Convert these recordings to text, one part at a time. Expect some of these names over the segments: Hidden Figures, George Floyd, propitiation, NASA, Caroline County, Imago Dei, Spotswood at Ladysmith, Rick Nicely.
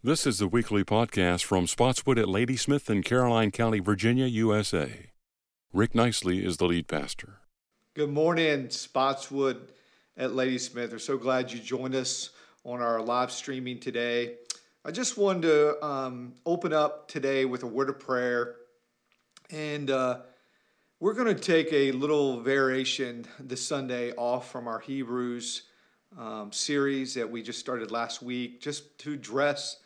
This is the weekly podcast from Spotswood at Ladysmith in Caroline County, Virginia, USA. Rick Nicely is the lead pastor. Good morning, Spotswood at Ladysmith. We're so glad you joined us on our live streaming today. I just wanted to open up today with a word of prayer. And we're going to take a little variation this Sunday off from our Hebrews series that we just started last week, just to address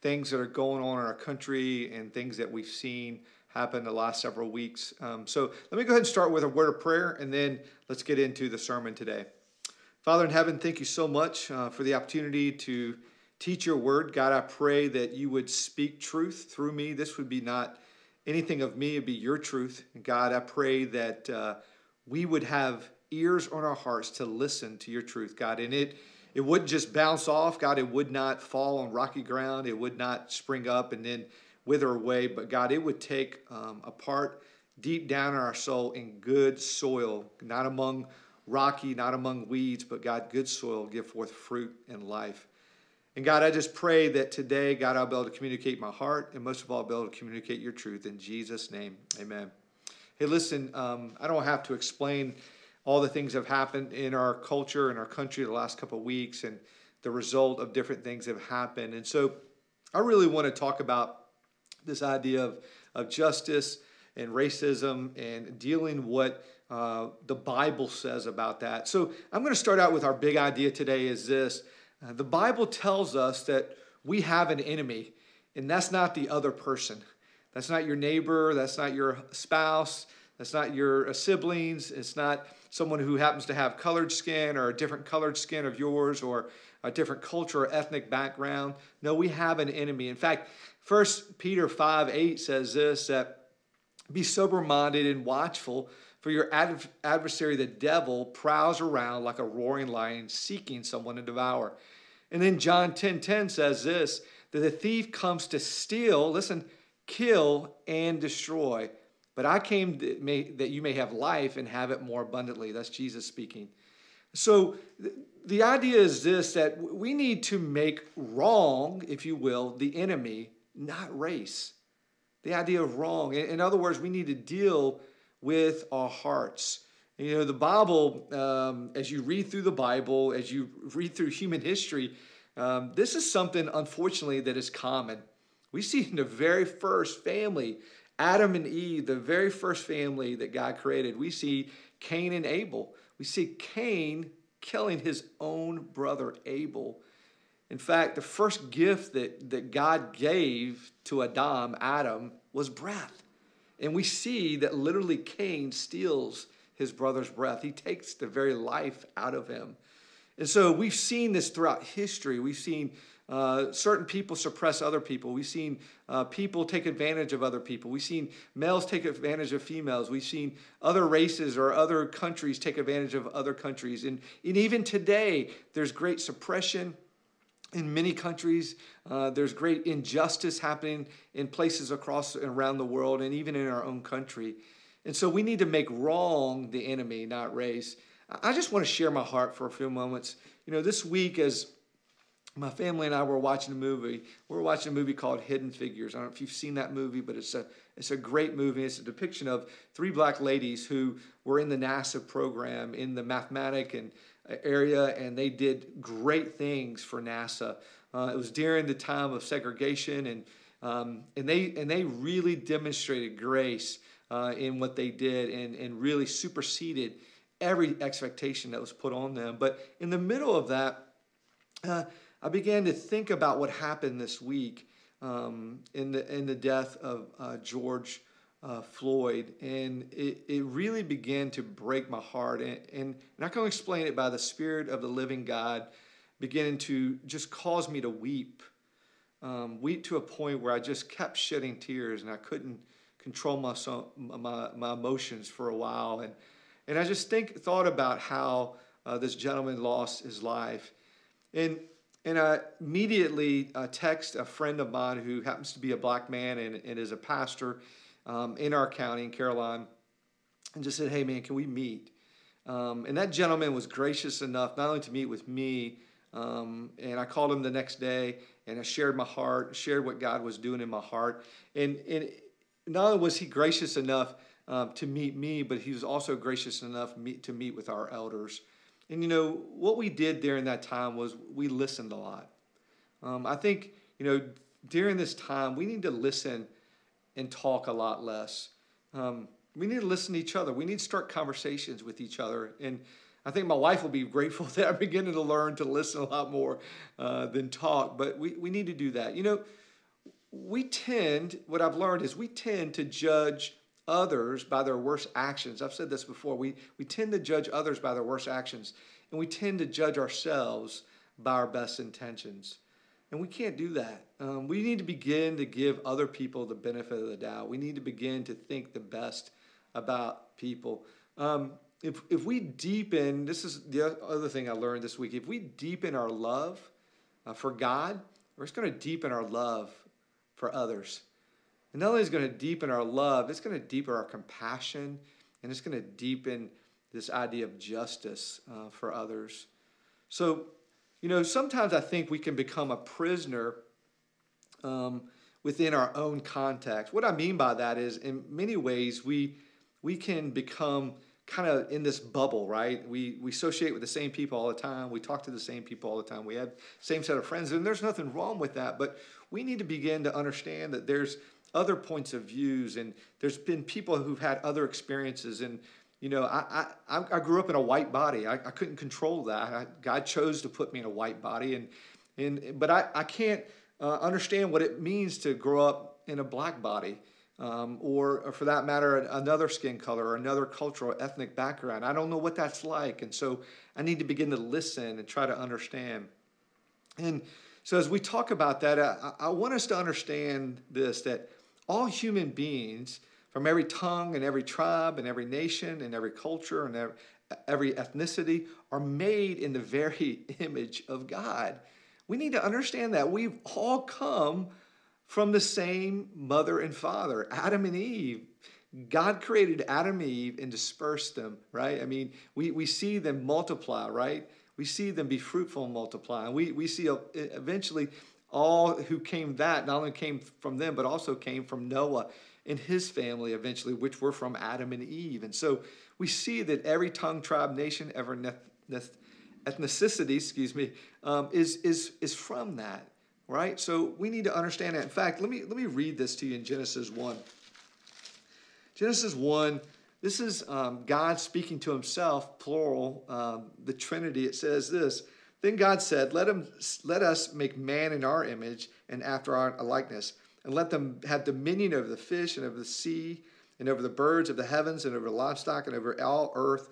things that are going on in our country and things that we've seen happen the last several weeks. So let me go ahead and start with a word of prayer, and then let's get into the sermon today. Father in heaven, thank you so much for the opportunity to teach your word. God, I pray that you would speak truth through me. This would be not anything of me, it'd be your truth. And God, I pray that we would have ears on our hearts to listen to your truth, God. And it wouldn't just bounce off, God. It would not fall on rocky ground. It would not spring up and then wither away. But God, it would take a part deep down in our soul in good soil, not among rocky, not among weeds, but God, good soil give forth fruit and life. And God, I just pray that today, God, I'll be able to communicate my heart, and most of all, I'll be able to communicate your truth. In Jesus' name, amen. Hey, listen, I don't have to explain all the things that have happened in our culture and our country the last couple of weeks and the result of different things that have happened. And so I really want to talk about this idea of justice and racism and dealing what the Bible says about that. So I'm going to start out with our big idea today is this. The Bible tells us that we have an enemy, and that's not the other person. That's not your neighbor. That's not your spouse. That's not your siblings. It's not someone who happens to have colored skin or a different colored skin of yours or a different culture or ethnic background. No, we have an enemy. In fact, 1 Peter 5:8 says this, that be sober-minded and watchful, for your adversary, the devil, prowls around like a roaring lion seeking someone to devour. And then John 10:10 says this, that the thief comes to steal, listen, kill and destroy. But I came that you may have life and have it more abundantly. That's Jesus speaking. So the idea is this, that we need to make wrong, if you will, the enemy, not race. The idea of wrong. In other words, we need to deal with our hearts. You know, the Bible, as you read through the Bible, as you read through human history, this is something, unfortunately, that is common. We see in the very first family, Adam and Eve, the very first family that God created, we see Cain and Abel. We see Cain killing his own brother Abel. In fact, the first gift that God gave to Adam, was breath. And we see that literally Cain steals his brother's breath. He takes the very life out of him. And so we've seen this throughout history. We've seen certain people suppress other people. We've seen people take advantage of other people. We've seen males take advantage of females. We've seen other races or other countries take advantage of other countries. And even today, there's great suppression in many countries. There's great injustice happening in places across and around the world and even in our own country. And so we need to make wrong the enemy, not race. I just want to share my heart for a few moments. You know, this week as my family and I were watching a movie. We were watching a movie called Hidden Figures. I don't know if you've seen that movie, but it's a great movie. It's a depiction of three black ladies who were in the NASA program in the mathematic and area, and they did great things for NASA. It was during the time of segregation, and they really demonstrated grace in what they did, and really superseded every expectation that was put on them. But in the middle of that, I began to think about what happened this week in the death of George Floyd, and it really began to break my heart, and I can explain it by the Spirit of the Living God beginning to just cause me to weep to a point where I just kept shedding tears, and I couldn't control my emotions for a while, and I just thought about how this gentleman lost his life, and I immediately text a friend of mine who happens to be a black man and is a pastor in our county, in Caroline, and just said, hey, man, can we meet? And that gentleman was gracious enough not only to meet with me, and I called him the next day, and I shared my heart, shared what God was doing in my heart. And not only was he gracious enough to meet me, but he was also gracious enough to meet with our elders. And, you know, what we did during that time was we listened a lot. I think, you know, during this time, we need to listen and talk a lot less. We need to listen to each other. We need to start conversations with each other. And I think my wife will be grateful that I'm beginning to learn to listen a lot more than talk. But we need to do that. You know, what I've learned is we tend to judge others by their worst actions. I've said this before. We tend to judge others by their worst actions, and we tend to judge ourselves by our best intentions. And we can't do that. We need to begin to give other people the benefit of the doubt. We need to begin to think the best about people. If we deepen, this is the other thing I learned this week, if we deepen our love for God, we're just going to deepen our love for others. And not only is it going to deepen our love, it's going to deepen our compassion, and it's going to deepen this idea of justice for others. So, you know, sometimes I think we can become a prisoner within our own context. What I mean by that is, in many ways, we can become kind of in this bubble, right? We associate with the same people all the time. We talk to the same people all the time. We have same set of friends, and there's nothing wrong with that. But we need to begin to understand that there's other points of views, and there's been people who've had other experiences. And you know, I grew up in a white body. I couldn't control that. God chose to put me in a white body, but I can't understand what it means to grow up in a black body, or for that matter, another skin color or another cultural ethnic background. I don't know what that's like, and so I need to begin to listen and try to understand. And so as we talk about that, I want us to understand this, that all human beings from every tongue and every tribe and every nation and every culture and every ethnicity are made in the very image of God. We need to understand that. We've all come from the same mother and father, Adam and Eve. God created Adam and Eve and dispersed them, right? I mean, we see them multiply, right? We see them be fruitful and multiply. And we see eventually all who came that not only came from them, but also came from Noah and his family eventually, which were from Adam and Eve. And so we see that every tongue, tribe, nation, every ethnicity, is from that, right? So we need to understand that. In fact, let me read this to you in Genesis 1. Genesis 1, this is God speaking to himself, plural, the Trinity. It says this, "Then God said, let us make man in our image and after our likeness, and let them have dominion over the fish and over the sea and over the birds of the heavens and over the livestock and over all earth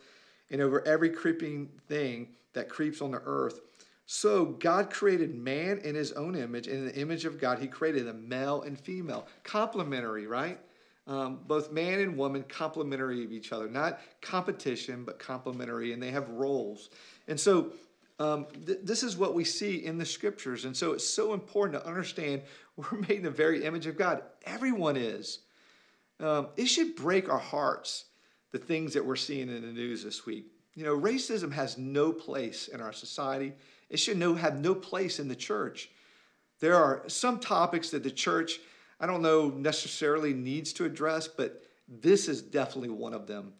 and over every creeping thing that creeps on the earth." So God created man in his own image, and in the image of God he created a male and female. Complementary, right? Both man and woman, complementary of each other. Not competition, but complementary, and they have roles. And so this is what we see in the scriptures. And so it's so important to understand we're made in the very image of God. Everyone is. It should break our hearts, the things that we're seeing in the news this week. You know, racism has no place in our society. It should have no place in the church. There are some topics that the church, I don't know necessarily needs to address, but this is definitely one of them.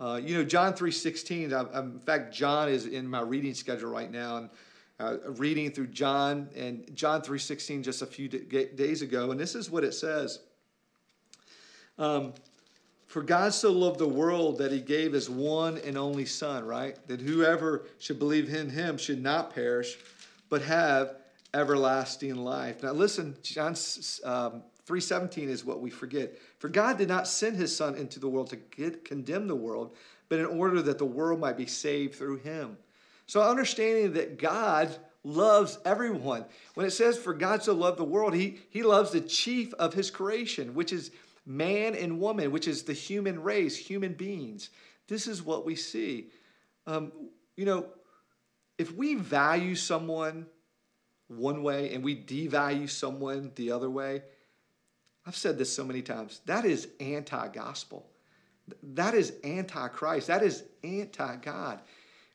You know, John 3:16, in fact, John is in my reading schedule right now, and reading through John, and John 3:16 just a few days ago, and this is what it says. For God so loved the world that he gave his one and only son, right? That whoever should believe in him should not perish, but have everlasting life. Now listen, John 3:17 is what we forget. For God did not send his son into the world to condemn the world, but in order that the world might be saved through him. So understanding that God loves everyone. When it says, for God so loved the world, he loves the chief of his creation, which is man and woman, which is the human race, human beings. This is what we see. You know, if we value someone one way and we devalue someone the other way, I've said this so many times, that is anti-gospel. That is anti-Christ. That is anti-God.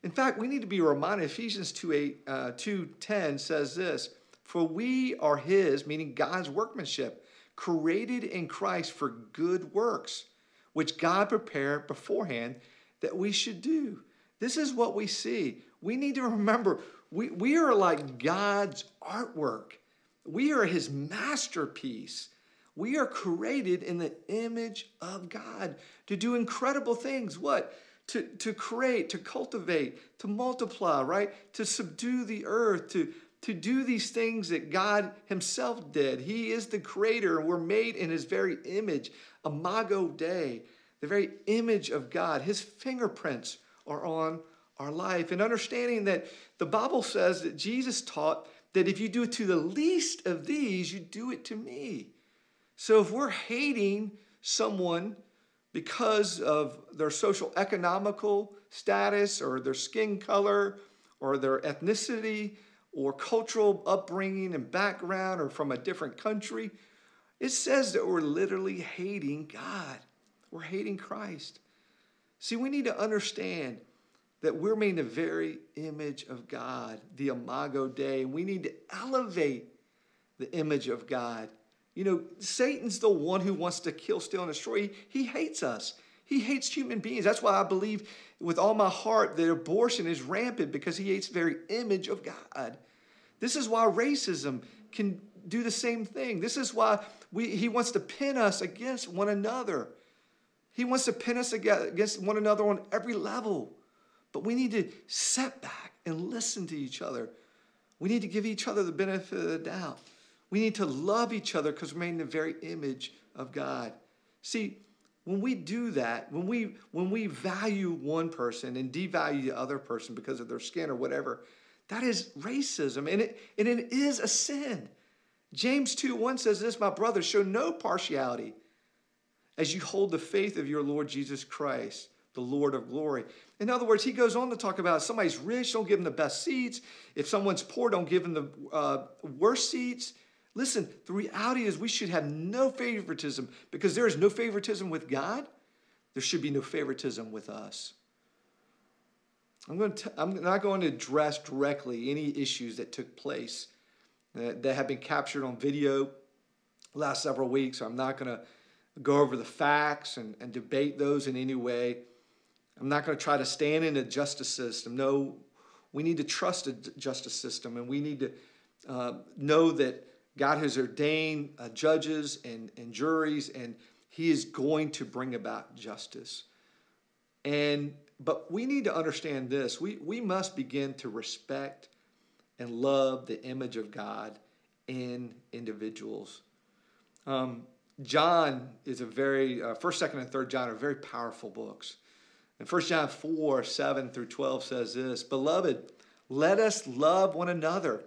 In fact, we need to be reminded, Ephesians 2:10 says this, For we are his, meaning God's workmanship, created in Christ for good works, which God prepared beforehand that we should do. This is what we see. We need to remember, we are like God's artwork. We are his masterpiece. We are created in the image of God to do incredible things. What? To create, to cultivate, to multiply, right? To subdue the earth, to do these things that God himself did. He is the creator, and we're made in his very image. Imago Dei, the very image of God. His fingerprints are on our life. And understanding that the Bible says that Jesus taught that if you do it to the least of these, you do it to me. So if we're hating someone because of their social economical status or their skin color or their ethnicity or cultural upbringing and background or from a different country, it says that we're literally hating God. We're hating Christ. See, we need to understand that we're made in the very image of God, the Imago Dei. We need to elevate the image of God. You know, Satan's the one who wants to kill, steal, and destroy. He hates us. He hates human beings. That's why I believe with all my heart that abortion is rampant, because he hates the very image of God. This is why racism can do the same thing. This is why he wants to pin us against one another. He wants to pin us against one another on every level. But we need to sit back and listen to each other. We need to give each other the benefit of the doubt. We need to love each other because we're made in the very image of God. See, when we do that, when we value one person and devalue the other person because of their skin or whatever, that is racism, and it is a sin. James 2:1 says this, "My brothers, show no partiality as you hold the faith of your Lord Jesus Christ, the Lord of glory." In other words, he goes on to talk about if somebody's rich, don't give them the best seats. If someone's poor, don't give them the worst seats. Listen, the reality is we should have no favoritism, because there is no favoritism with God. There should be no favoritism with us. I'm not going to address directly any issues that took place that have been captured on video the last several weeks. So I'm not going to go over the facts and debate those in any way. I'm not going to try to stand in a justice system. No, we need to trust a justice system, and we need to know that God has ordained judges and juries, and he is going to bring about justice. But we need to understand this. We must begin to respect and love the image of God in individuals. John is a very, 1st, 2nd, and 3rd John are very powerful books. And 1 John 4:7 through 12 says this, "Beloved, let us love one another,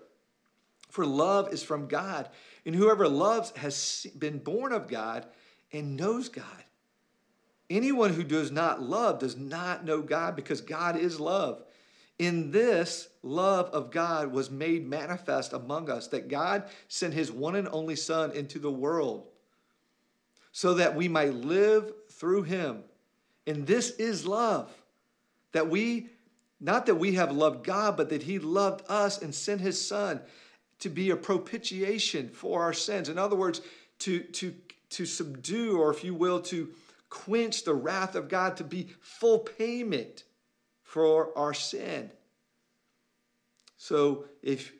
for love is from God, and whoever loves has been born of God and knows God. Anyone who does not love does not know God, because God is love. In this, love of God was made manifest among us, that God sent his one and only Son into the world so that we might live through him. And this is love, that we, not that we have loved God, but that he loved us and sent his Son to be a propitiation for our sins." In other words, to subdue, or if you will, to quench the wrath of God, to be full payment for our sin. So if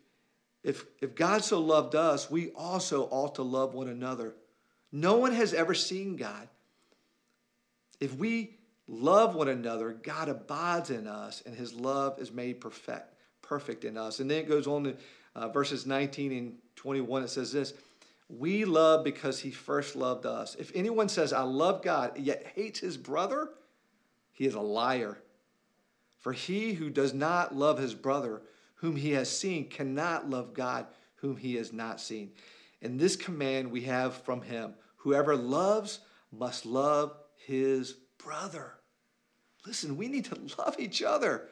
God so loved us, we also ought to love one another. No one has ever seen God. If we love one another, God abides in us, and his love is made perfect in us. And then it goes on to verses 19 and 21. It says this, "We love because he first loved us. If anyone says, 'I love God,' yet hates his brother, he is a liar. For he who does not love his brother, whom he has seen, cannot love God, whom he has not seen. And this command we have from him, whoever loves must love his brother." Listen, we need to love each other.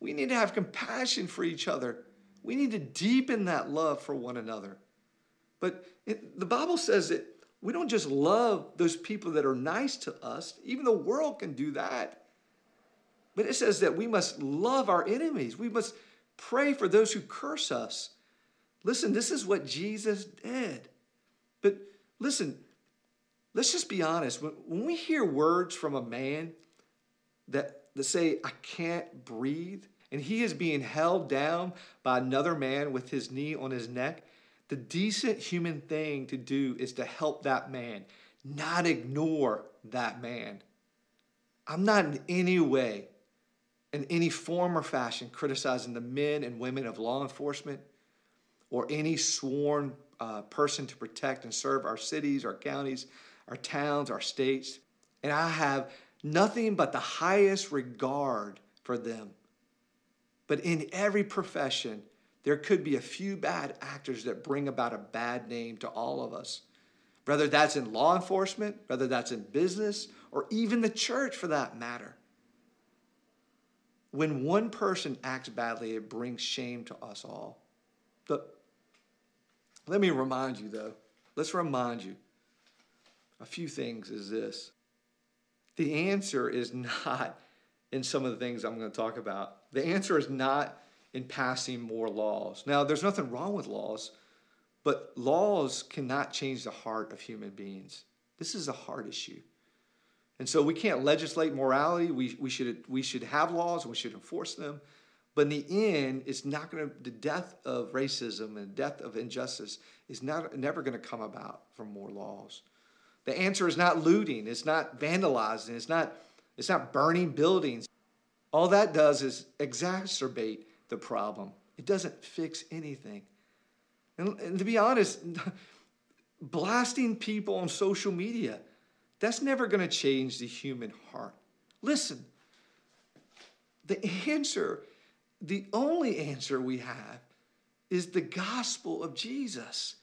We need to have compassion for each other. We need to deepen that love for one another. But the Bible says that we don't just love those people that are nice to us. Even the world can do that. But it says that we must love our enemies. We must pray for those who curse us. Listen, this is what Jesus did. But listen, let's just be honest. When we hear words from a man that say, I can't breathe, and he is being held down by another man with his knee on his neck, the decent human thing to do is to help that man, not ignore that man. I'm not in any way, in any form or fashion, criticizing the men and women of law enforcement or any sworn person to protect and serve our cities, our counties, our towns, our states. And I have nothing but the highest regard for them. But in every profession, there could be a few bad actors that bring about a bad name to all of us. Whether that's in law enforcement, whether that's in business, or even the church for that matter. When one person acts badly, it brings shame to us all. But let me remind you though, let's remind you, a few things is this. The answer is not in some of the things I'm going to talk about. The answer is not in passing more laws. Now, there's nothing wrong with laws, but laws cannot change the heart of human beings. This is a heart issue. And so we can't legislate morality. We should have laws and we should enforce them. But in the end, it's not going to, the death of racism and the death of injustice is never going to come about from more laws. The answer is not looting. It's not vandalizing. It's not burning buildings. All that does is exacerbate the problem. It doesn't fix anything. And to be honest, blasting people on social media, that's never going to change the human heart. Listen, the only answer we have is the gospel of Jesus.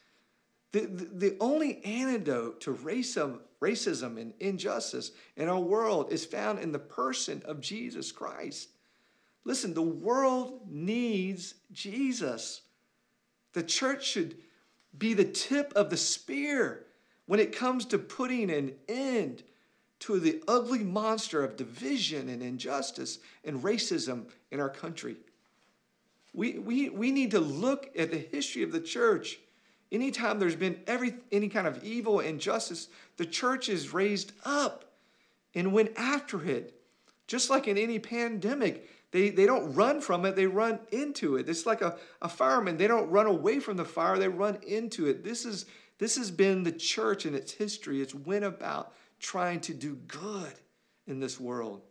The only antidote to racism and injustice in our world is found in the person of Jesus Christ. Listen, the world needs Jesus. The church should be the tip of the spear when it comes to putting an end to the ugly monster of division and injustice and racism in our country. We need to look at the history of the church. Anytime there's been any kind of evil, injustice, the church is raised up and went after it. Just like in any pandemic, they don't run from it, they run into it. It's like a fireman. They don't run away from the fire, they run into it. This has been the church in its history. It's went about trying to do good in this world.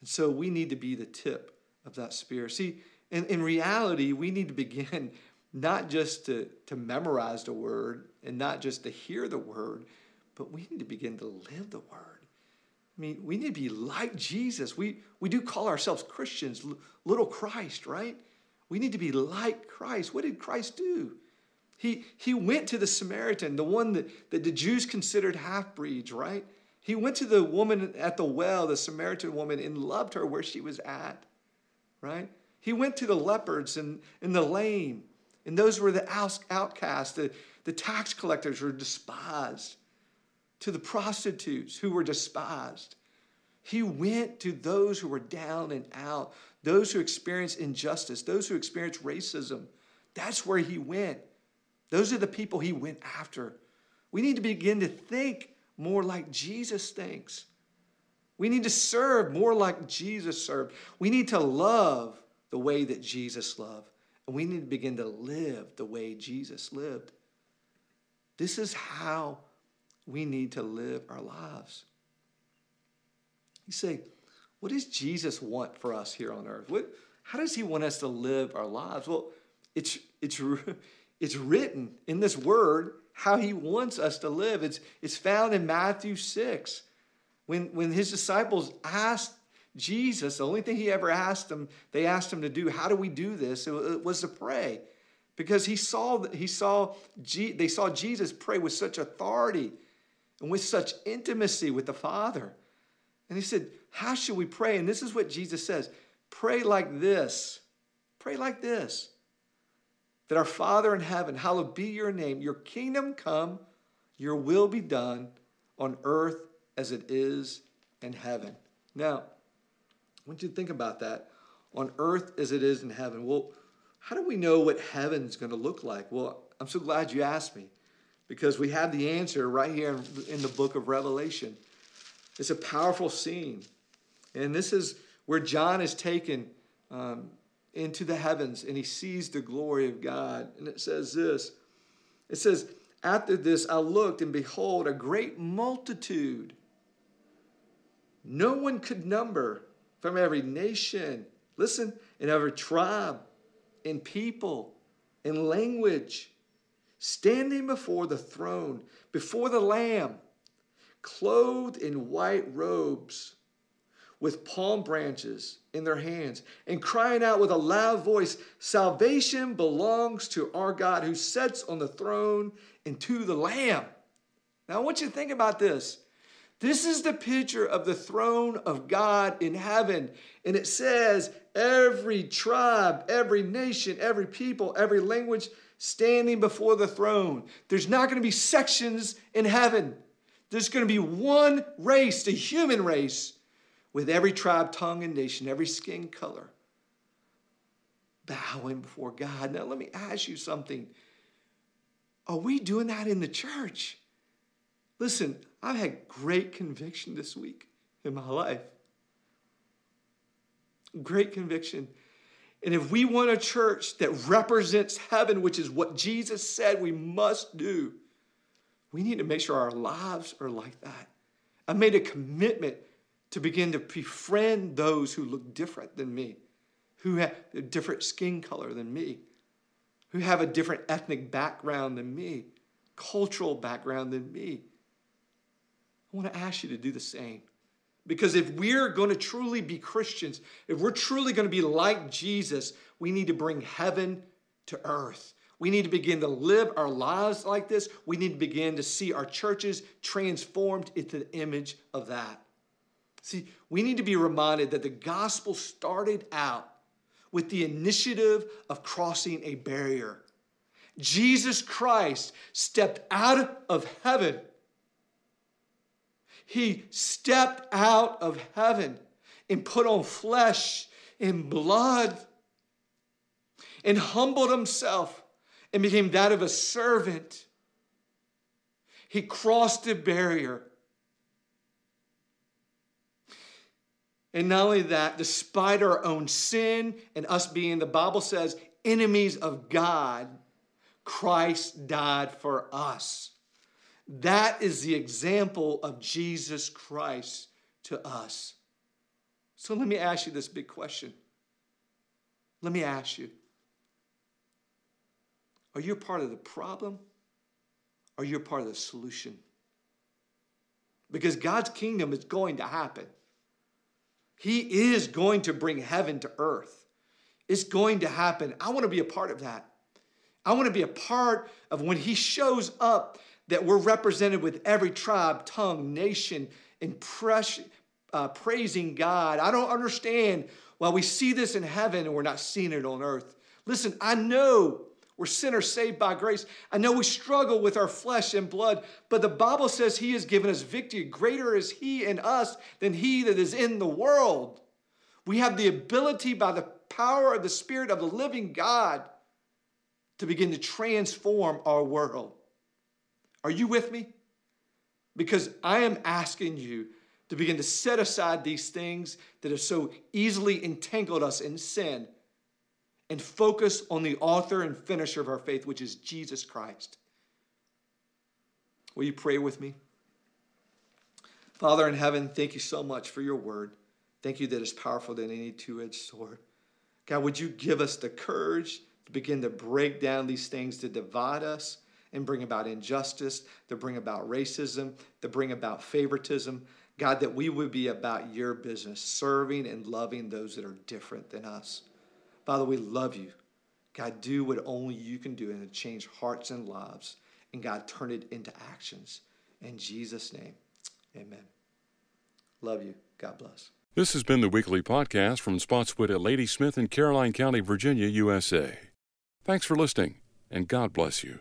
And so we need to be the tip of that spear. See, in reality, we need to begin not just to memorize the word and not just to hear the word, but we need to begin to live the word. I mean, we need to be like Jesus. We do call ourselves Christians, little Christ, right? We need to be like Christ. What did Christ do? He went to the Samaritan, the one that the Jews considered half-breeds, right? He went to the woman at the well, the Samaritan woman, and loved her where she was at, right? He went to the lepers and the lame, and those were the outcasts. The tax collectors were despised, to the prostitutes who were despised. He went to those who were down and out, those who experienced injustice, those who experienced racism. That's where he went. Those are the people he went after. We need to begin to think more like Jesus thinks. We need to serve more like Jesus served. We need to love the way that Jesus loved. And we need to begin to live the way Jesus lived. This is how we need to live our lives. You say, what does Jesus want for us here on earth? How does he want us to live our lives? Well, it's written in this word how he wants us to live. It's found in Matthew 6. When his disciples asked Jesus, the only thing he ever asked them, they asked him to do, how do we do this? It was to pray. Because they saw Jesus pray with such authority and with such intimacy with the Father. And he said, how should we pray? And this is what Jesus says, pray like this. Pray like this. That our Father in heaven, hallowed be your name. Your kingdom come, your will be done on earth as it is in heaven. Now, I want you to think about that. On earth as it is in heaven. Well, how do we know what heaven's going to look like? Well, I'm so glad you asked me, because we have the answer right here in the book of Revelation. It's a powerful scene. And this is where John is taken into the heavens, and he sees the glory of God. And it says this. It says, after this I looked, and behold, a great multitude. No one could number, from every nation, listen, and every tribe, and people, and language, standing before the throne, before the Lamb, clothed in white robes, with palm branches in their hands, and crying out with a loud voice, salvation belongs to our God who sits on the throne and to the Lamb. Now I want you to think about this. This is the picture of the throne of God in heaven. And it says every tribe, every nation, every people, every language standing before the throne. There's not going to be sections in heaven. There's going to be one race, the human race, with every tribe, tongue, and nation, every skin color, bowing before God. Now, let me ask you something. Are we doing that in the church? Listen, I've had great conviction this week in my life. Great conviction. And if we want a church that represents heaven, which is what Jesus said we must do, we need to make sure our lives are like that. I made a commitment to begin to befriend those who look different than me, who have a different skin color than me, who have a different ethnic background than me, cultural background than me. I want to ask you to do the same. Because if we're going to truly be Christians, if we're truly going to be like Jesus, we need to bring heaven to earth. We need to begin to live our lives like this. We need to begin to see our churches transformed into the image of that. See, we need to be reminded that the gospel started out with the initiative of crossing a barrier. Jesus Christ stepped out of heaven. He stepped out of heaven and put on flesh and blood and humbled himself and became that of a servant. He crossed the barrier. And not only that, despite our own sin and us being, the Bible says, enemies of God, Christ died for us. That is the example of Jesus Christ to us. So let me ask you this big question. Let me ask you, are you a part of the problem? Or are you a part of the solution? Because God's kingdom is going to happen. He is going to bring heaven to earth. It's going to happen. I want to be a part of that. I want to be a part of when he shows up, that we're represented with every tribe, tongue, nation, and praising God. I don't understand why we see this in heaven and we're not seeing it on earth. Listen, I know we're sinners saved by grace. I know we struggle with our flesh and blood, but the Bible says he has given us victory. Greater is he in us than he that is in the world. We have the ability by the power of the Spirit of the living God to begin to transform our world. Are you with me? Because I am asking you to begin to set aside these things that have so easily entangled us in sin and focus on the author and finisher of our faith, which is Jesus Christ. Will you pray with me? Father in heaven, thank you so much for your word. Thank you that it's powerful than any two-edged sword. God, would you give us the courage to begin to break down these things that divide us and bring about injustice, to bring about racism, to bring about favoritism. God, that we would be about your business, serving and loving those that are different than us. Father, we love you. God, do what only you can do and change hearts and lives. And God, turn it into actions. In Jesus' name, amen. Love you. God bless. This has been the weekly podcast from Spotswood at Ladysmith in Caroline County, Virginia, USA. Thanks for listening, and God bless you.